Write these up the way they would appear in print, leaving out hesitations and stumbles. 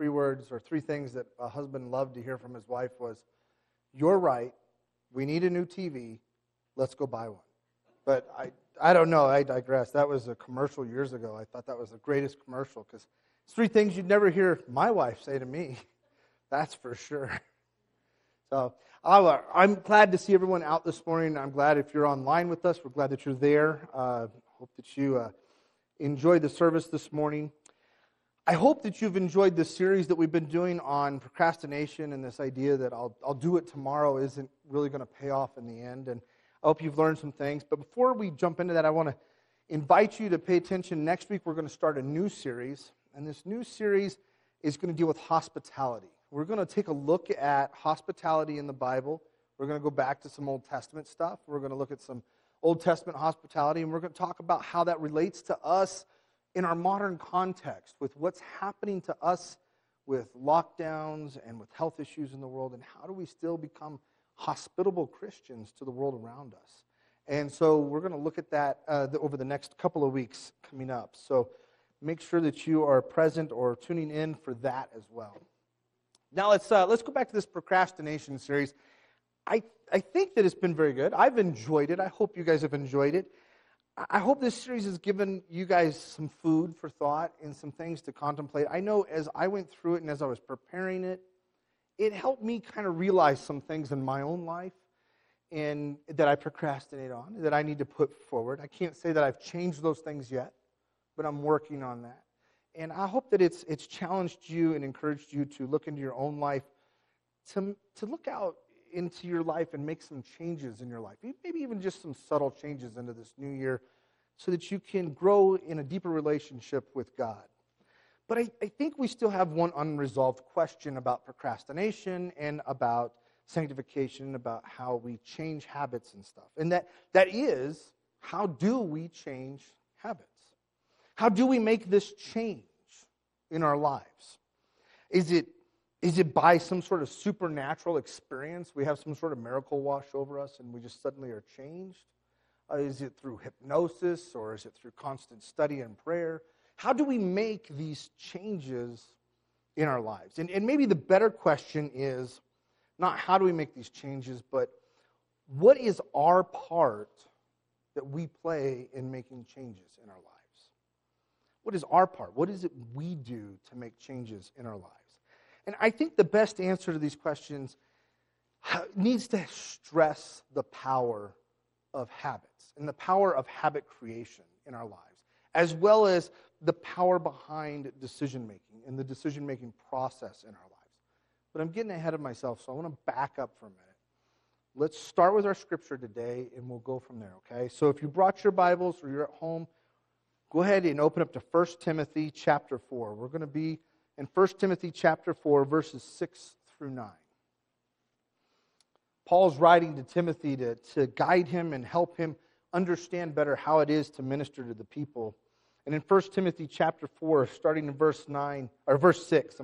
three words or three things that a husband loved to hear from his wife was, "You're right, we need a new TV, let's go buy one." But I don't know, I digress. That was a commercial years ago. I thought that was the greatest commercial because it's three things you'd never hear my wife say to me. That's for sure. So I'm glad to see everyone out this morning. I'm glad if you're online with us. We're glad that you're there. Hope that you enjoyed the service this morning. I hope that you've enjoyed this series that we've been doing on procrastination and this idea that I'll do it tomorrow isn't really going to pay off in the end. And I hope you've learned some things. But before we jump into that, I want to invite you to pay attention. Next week, we're going to start a new series. And this new series is going to deal with hospitality. We're going to take a look at hospitality in the Bible. We're going to go back to some Old Testament stuff. We're going to look at some Old Testament hospitality, and we're going to talk about how that relates to us in our modern context with what's happening to us with lockdowns and with health issues in the world, and how do we still become hospitable Christians to the world around us. And so we're going to look at that over the next couple of weeks coming up. So make sure that you are present or tuning in for that as well. Now let's go back to this procrastination series. I think that it's been very good. I've enjoyed it. I hope you guys have enjoyed it. I hope this series has given you guys some food for thought and some things to contemplate. I know as I went through it and as I was preparing it, it helped me kind of realize some things in my own life and that I procrastinate on, that I need to put forward. I can't say that I've changed those things yet, but I'm working on that. And I hope that it's challenged you and encouraged you to look into your own life, to look out into your life and make some changes in your life, maybe even just some subtle changes into this new year so that you can grow in a deeper relationship with God. But I think we still have one unresolved question about procrastination and about sanctification, about how we change habits and stuff. And that is, how do we change habits? How do we make this change in our lives? Is it by some sort of supernatural experience? We have some sort of miracle wash over us and we just suddenly are changed? Is it through hypnosis, or is it through constant study and prayer? How do we make these changes in our lives? And maybe the better question is not how do we make these changes, but what is our part that we play in making changes in our lives? What is our part? What is it we do to make changes in our lives? And I think the best answer to these questions needs to stress the power of habits and the power of habit creation in our lives, as well as the power behind decision-making and the decision-making process in our lives. But I'm getting ahead of myself, so I want to back up for a minute. Let's start with our scripture today, and we'll go from there, okay? So if you brought your Bibles or you're at home, go ahead and open up to 1 Timothy chapter 4. We're going to be in 1 Timothy chapter 4, verses 6 through 9. Paul's writing to Timothy to guide him and help him understand better how it is to minister to the people. And in 1 Timothy chapter 4, starting in verse 6,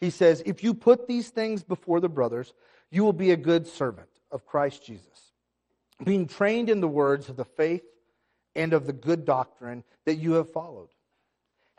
he says, "If you put these things before the brothers, you will be a good servant of Christ Jesus, being trained in the words of the faith and of the good doctrine that you have followed.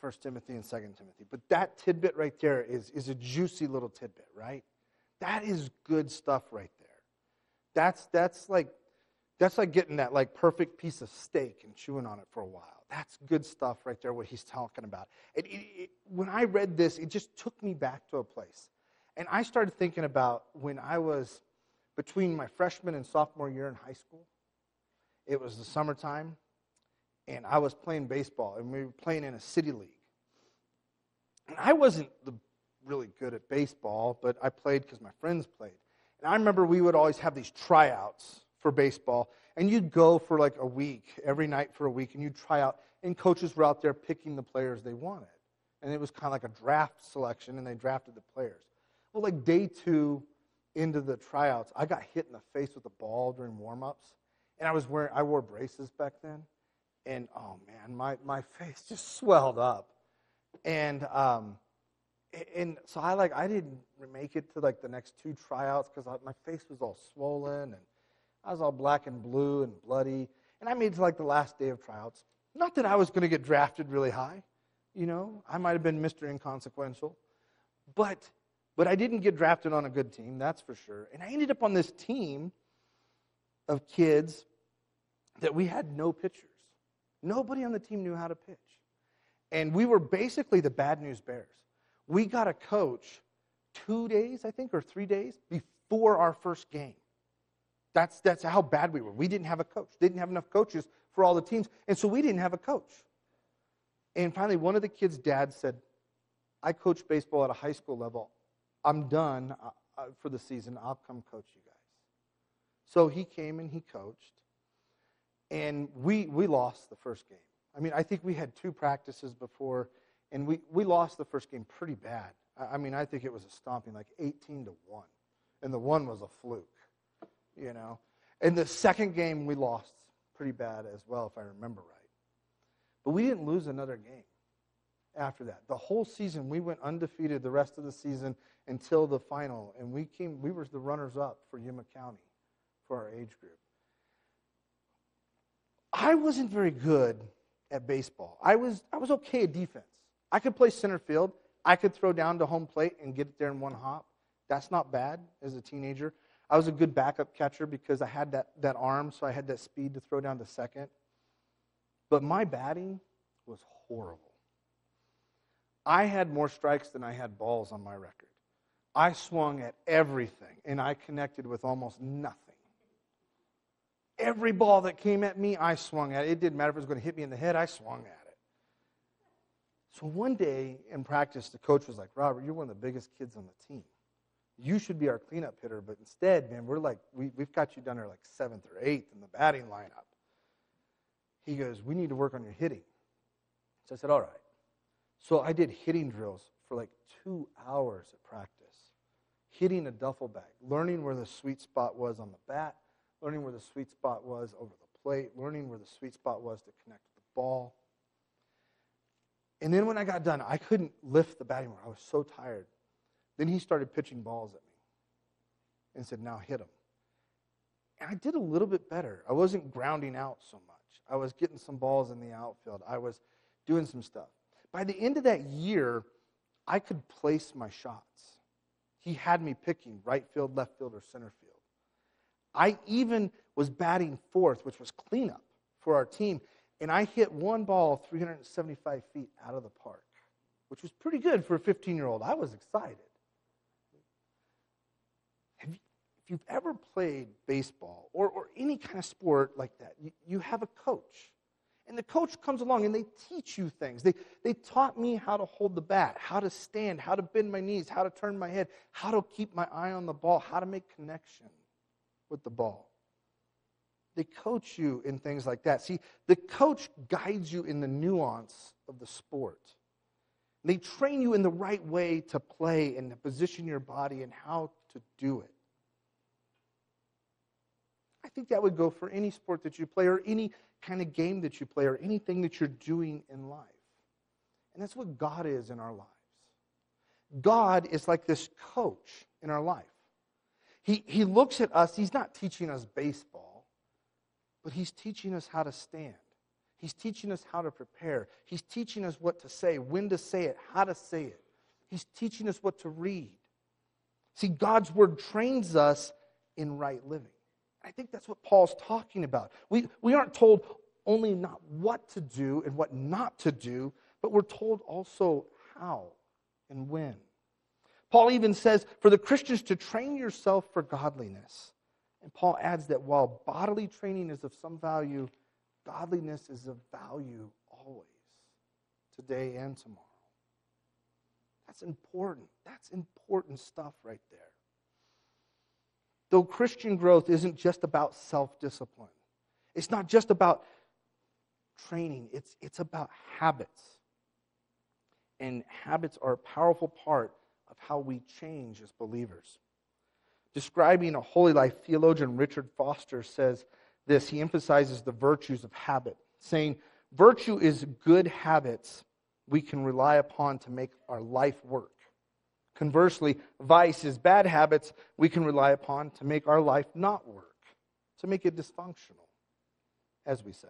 1 Timothy and 2 Timothy, but that tidbit right there is a juicy little tidbit, right? That is good stuff right there. That's like getting that like perfect piece of steak and chewing on it for a while. That's good stuff right there, what he's talking about. When I read this, it just took me back to a place. And I started thinking about when I was between my freshman and sophomore year in high school. It was the summertime. And I was playing baseball, and we were playing in a city league. And I wasn't really good at baseball, but I played because my friends played. And I remember we would always have these tryouts for baseball, and you'd go for like a week, every night for a week, and you'd try out, and coaches were out there picking the players they wanted. And it was kind of like a draft selection, and they drafted the players. Well, like day two, into the tryouts, I got hit in the face with a ball during warm-ups, and I wore braces back then, and oh man, my face just swelled up, and so I didn't make it to like the next two tryouts because my face was all swollen and I was all black and blue and bloody, and I made it to like the last day of tryouts. Not that I was going to get drafted really high, you know, I might have been Mr. Inconsequential, but I didn't get drafted on a good team, that's for sure. And I ended up on this team of kids that we had no pitchers. Nobody on the team knew how to pitch. And we were basically the Bad News Bears. We got a coach 2 days, I think, or 3 days before our first game. That's how bad we were. We didn't have a coach. Didn't have enough coaches for all the teams. And so we didn't have a coach. And finally, one of the kids' dad said, I coach baseball at a high school level. I'm done for the season. I'll come coach you guys. So he came and he coached, and we lost the first game. I mean, I think we had two practices before, and we lost the first game pretty bad. I mean, I think it was a stomping, like 18-1, and the one was a fluke, you know. And the second game we lost pretty bad as well, if I remember right. But we didn't lose another game. After that, the whole season, we went undefeated the rest of the season until the final, and we were the runners-up for Yuma County for our age group. I wasn't very good at baseball. I was okay at defense. I could play center field. I could throw down to home plate and get it there in one hop. That's not bad as a teenager. I was a good backup catcher because I had that arm, so I had that speed to throw down to second. But my batting was horrible. I had more strikes than I had balls on my record. I swung at everything, and I connected with almost nothing. Every ball that came at me, I swung at it. It didn't matter if it was going to hit me in the head, I swung at it. So one day in practice, the coach was like, Robert, you're one of the biggest kids on the team. You should be our cleanup hitter, but instead, man, we've got you down there like 7th or 8th in the batting lineup. He goes, we need to work on your hitting. So I said, all right. So I did hitting drills for like 2 hours at practice, hitting a duffel bag, learning where the sweet spot was on the bat, learning where the sweet spot was over the plate, learning where the sweet spot was to connect the ball. And then when I got done, I couldn't lift the bat anymore. I was so tired. Then he started pitching balls at me and said, now hit them. And I did a little bit better. I wasn't grounding out so much. I was getting some balls in the outfield. I was doing some stuff. By the end of that year, I could place my shots. He had me picking right field, left field, or center field. I even was batting fourth, which was cleanup for our team, and I hit one ball 375 feet out of the park, which was pretty good for a 15-year-old. I was excited. If you've ever played baseball or any kind of sport like that, you have a coach. And the coach comes along, and they teach you things. They taught me how to hold the bat, how to stand, how to bend my knees, how to turn my head, how to keep my eye on the ball, how to make connection with the ball. They coach you in things like that. See, the coach guides you in the nuance of the sport. They train you in the right way to play and to position your body and how to do it. I think that would go for any sport that you play or any kind of game that you play or anything that you're doing in life. And that's what God is in our lives. God is like this coach in our life. He looks at us. He's not teaching us baseball, but he's teaching us how to stand. He's teaching us how to prepare. He's teaching us what to say, when to say it, how to say it. He's teaching us what to read. See, God's word trains us in right living. I think that's what Paul's talking about. We aren't told only not what to do and what not to do, but we're told also how and when. Paul even says, for the Christians to train yourself for godliness. And Paul adds that while bodily training is of some value, godliness is of value always, today and tomorrow. That's important. That's important stuff right there. Though Christian growth isn't just about self-discipline. It's not just about training. It's about habits. And habits are a powerful part of how we change as believers. Describing a holy life, theologian Richard Foster says this. He emphasizes the virtues of habit, saying, virtue is good habits we can rely upon to make our life work. Conversely, vice is bad habits we can rely upon to make our life not work, to make it dysfunctional, as we say.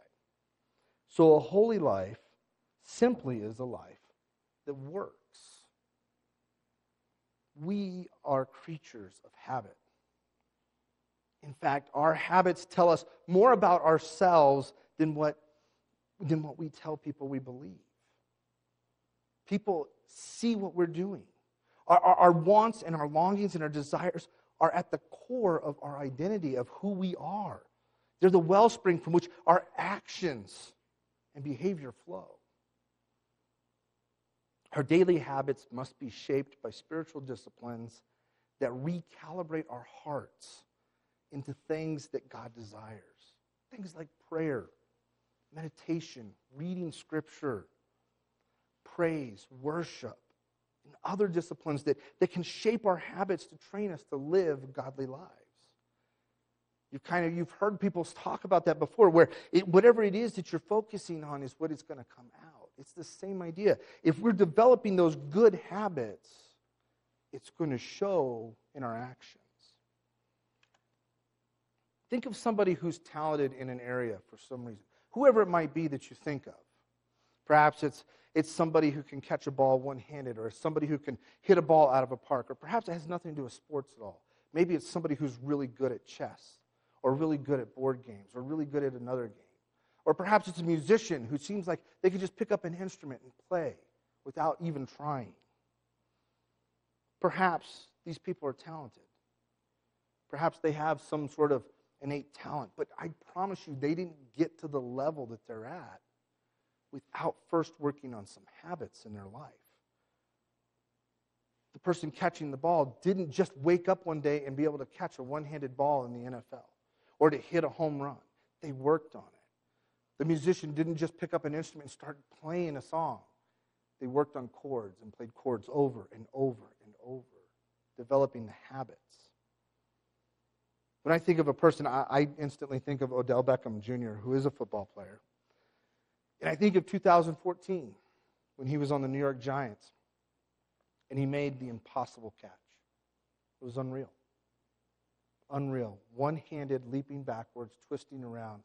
So a holy life simply is a life that works. We are creatures of habit. In fact, our habits tell us more about ourselves than what we tell people we believe. People see what we're doing. Our wants and our longings and our desires are at the core of our identity, of who we are. They're the wellspring from which our actions and behavior flow. Our daily habits must be shaped by spiritual disciplines that recalibrate our hearts into things that God desires. Things like prayer, meditation, reading Scripture, praise, worship, and other disciplines that can shape our habits to train us to live godly lives. You've heard people talk about that before, where whatever it is that you're focusing on is what is going to come out. It's the same idea. If we're developing those good habits, it's going to show in our actions. Think of somebody who's talented in an area for some reason, whoever it might be that you think of. Perhaps it's somebody who can catch a ball one-handed, or somebody who can hit a ball out of a park, or perhaps it has nothing to do with sports at all. Maybe it's somebody who's really good at chess, or really good at board games, or really good at another game. Or perhaps it's a musician who seems like they could just pick up an instrument and play without even trying. Perhaps these people are talented. Perhaps they have some sort of innate talent, but I promise you they didn't get to the level that they're at without first working on some habits in their life. The person catching the ball didn't just wake up one day and be able to catch a one-handed ball in the NFL. Or to hit a home run. They worked on it. The musician didn't just pick up an instrument and start playing a song. They worked on chords and played chords over and over and over, developing the habits. When I think of a person, I instantly think of Odell Beckham Jr., who is a football player. And I think of 2014, when he was on the New York Giants, and he made the impossible catch. It was unreal. Unreal, one-handed, leaping backwards, twisting around,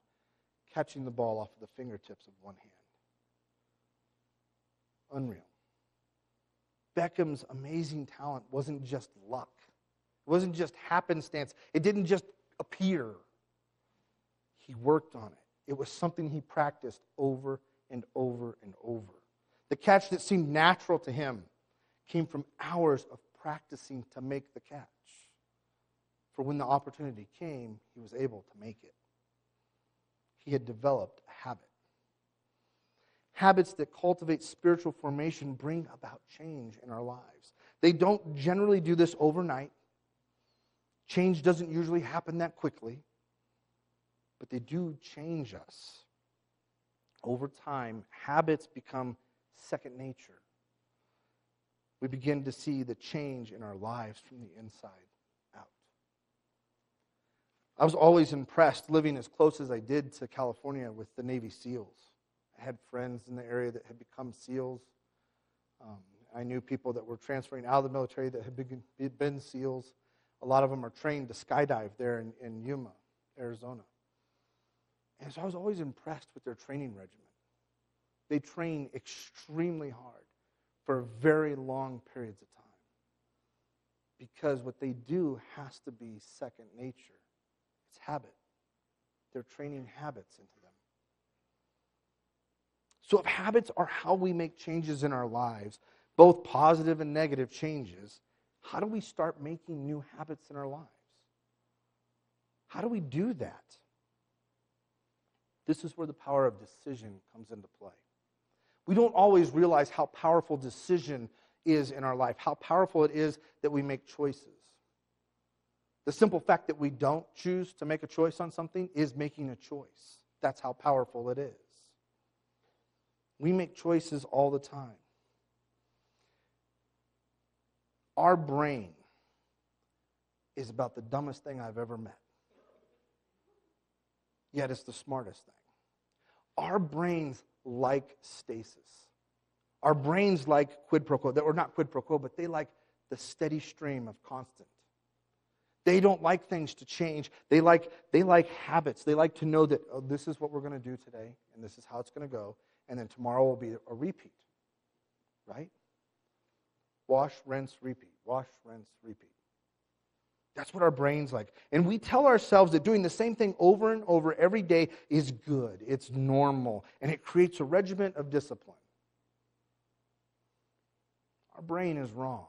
catching the ball off of the fingertips of one hand. Unreal. Beckham's amazing talent wasn't just luck. It wasn't just happenstance. It didn't just appear. He worked on it. It was something he practiced over and over and over. The catch that seemed natural to him came from hours of practicing to make the catch. For when the opportunity came, he was able to make it. He had developed a habit. Habits that cultivate spiritual formation bring about change in our lives. They don't generally do this overnight. Change doesn't usually happen that quickly, but they do change us. Over time, habits become second nature. We begin to see the change in our lives from the inside. I was always impressed, living as close as I did to California, with the Navy SEALs. I had friends in the area that had become SEALs. I knew people that were transferring out of the military that had been SEALs. A lot of them are trained to skydive there in Yuma, Arizona. And so I was always impressed with their training regimen. They train extremely hard for very long periods of time, because what they do has to be second nature. It's habit. They're training habits into them. So if habits are how we make changes in our lives, both positive and negative changes, how do we start making new habits in our lives? How do we do that? This is where the power of decision comes into play. We don't always realize how powerful decision is in our life, how powerful it is that we make choices. The simple fact that we don't choose to make a choice on something is making a choice. That's how powerful it is. We make choices all the time. Our brain is about the dumbest thing I've ever met. Yet it's the smartest thing. Our brains like stasis. Our brains like quid pro quo, or not quid pro quo, but they like the steady stream of constant. They don't like things to change. They like habits. They like to know that, oh, this is what we're going to do today, and this is how it's going to go, and then tomorrow will be a repeat, right? Wash, rinse, repeat. Wash, rinse, repeat. That's what our brain's like. And we tell ourselves that doing the same thing over and over every day is good, it's normal, and it creates a regiment of discipline. Our brain is wrong.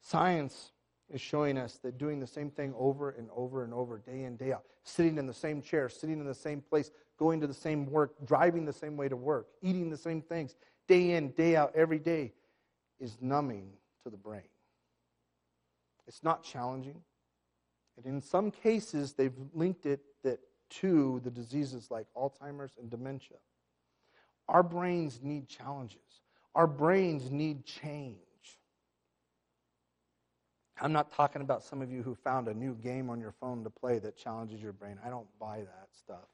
Science is showing us that doing the same thing over and over and over, day in, day out, sitting in the same chair, sitting in the same place, going to the same work, driving the same way to work, eating the same things, day in, day out, every day, is numbing to the brain. It's not challenging. And in some cases, they've linked it that to the diseases like Alzheimer's and dementia. Our brains need challenges. Our brains need change. I'm not talking about some of you who found a new game on your phone to play that challenges your brain. I don't buy that stuff.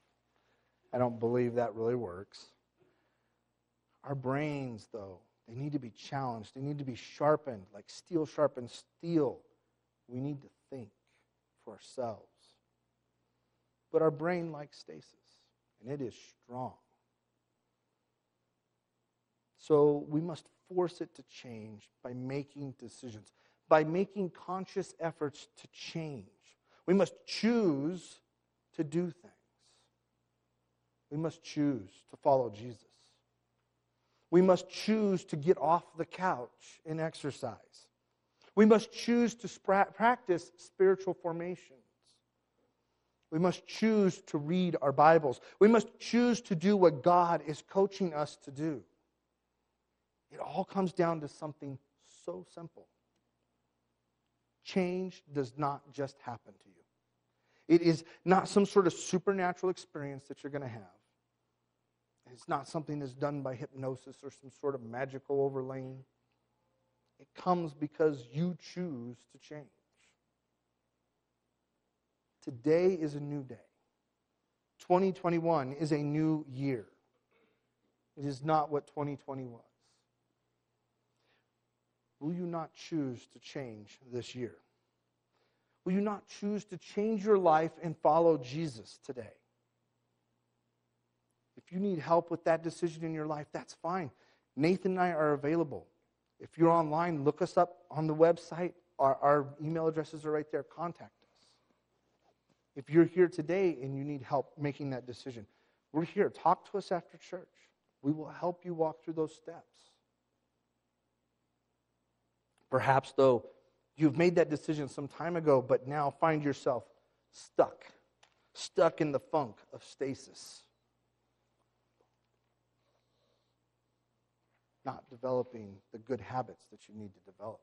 I don't believe that really works. Our brains, though, they need to be challenged. They need to be sharpened, like steel sharpens steel. We need to think for ourselves. But our brain likes stasis, and it is strong. So we must force it to change by making decisions, by making conscious efforts to change. We must choose to do things. We must choose to follow Jesus. We must choose to get off the couch and exercise. We must choose to practice spiritual formations. We must choose to read our Bibles. We must choose to do what God is coaching us to do. It all comes down to something so simple. Change does not just happen to you. It is not some sort of supernatural experience that you're going to have. It's not something that's done by hypnosis or some sort of magical overlaying. It comes because you choose to change. Today is a new day. 2021 is a new year. It is not what 2020 was. Will you not choose to change this year? Will you not choose to change your life and follow Jesus today? If you need help with that decision in your life, that's fine. Nathan and I are available. If you're online, look us up on the website. Our email addresses are right there. Contact us. If you're here today and you need help making that decision, we're here. Talk to us after church. We will help you walk through those steps. Perhaps, though, you've made that decision some time ago, but now find yourself stuck in the funk of stasis, not developing the good habits that you need to develop.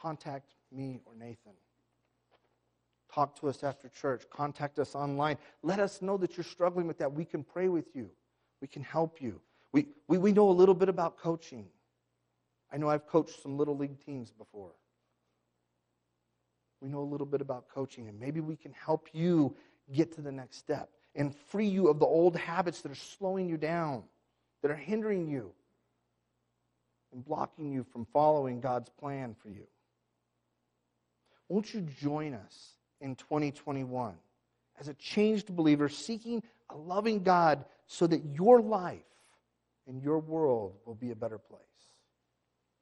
Contact me or Nathan. Talk to us after church. Contact us online. Let us know that you're struggling with that. We can pray with you. We can help you. We know a little bit about coaching. I know I've coached some little league teams before. We know a little bit about coaching, and maybe we can help you get to the next step and free you of the old habits that are slowing you down, that are hindering you and blocking you from following God's plan for you. Won't you join us in 2021 as a changed believer seeking a loving God so that your life and your world will be a better place?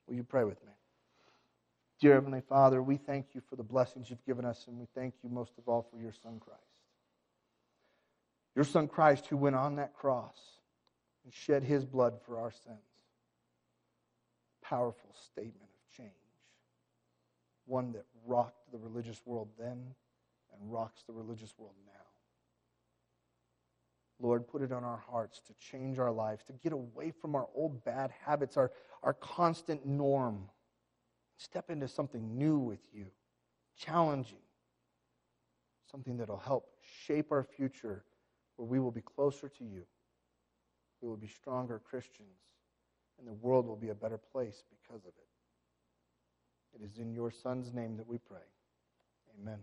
Will you pray with me? Dear Heavenly Father, we thank you for the blessings you've given us, and we thank you most of all for your Son, Christ. Your Son, Christ, who went on that cross and shed his blood for our sins. Powerful statement of change. One that rocked the religious world then and rocks the religious world now. Lord, put it on our hearts to change our lives, to get away from our old bad habits, our constant norm. Step into something new with you, challenging, something that will help shape our future where we will be closer to you, we will be stronger Christians, and the world will be a better place because of it. It is in your Son's name that we pray. Amen.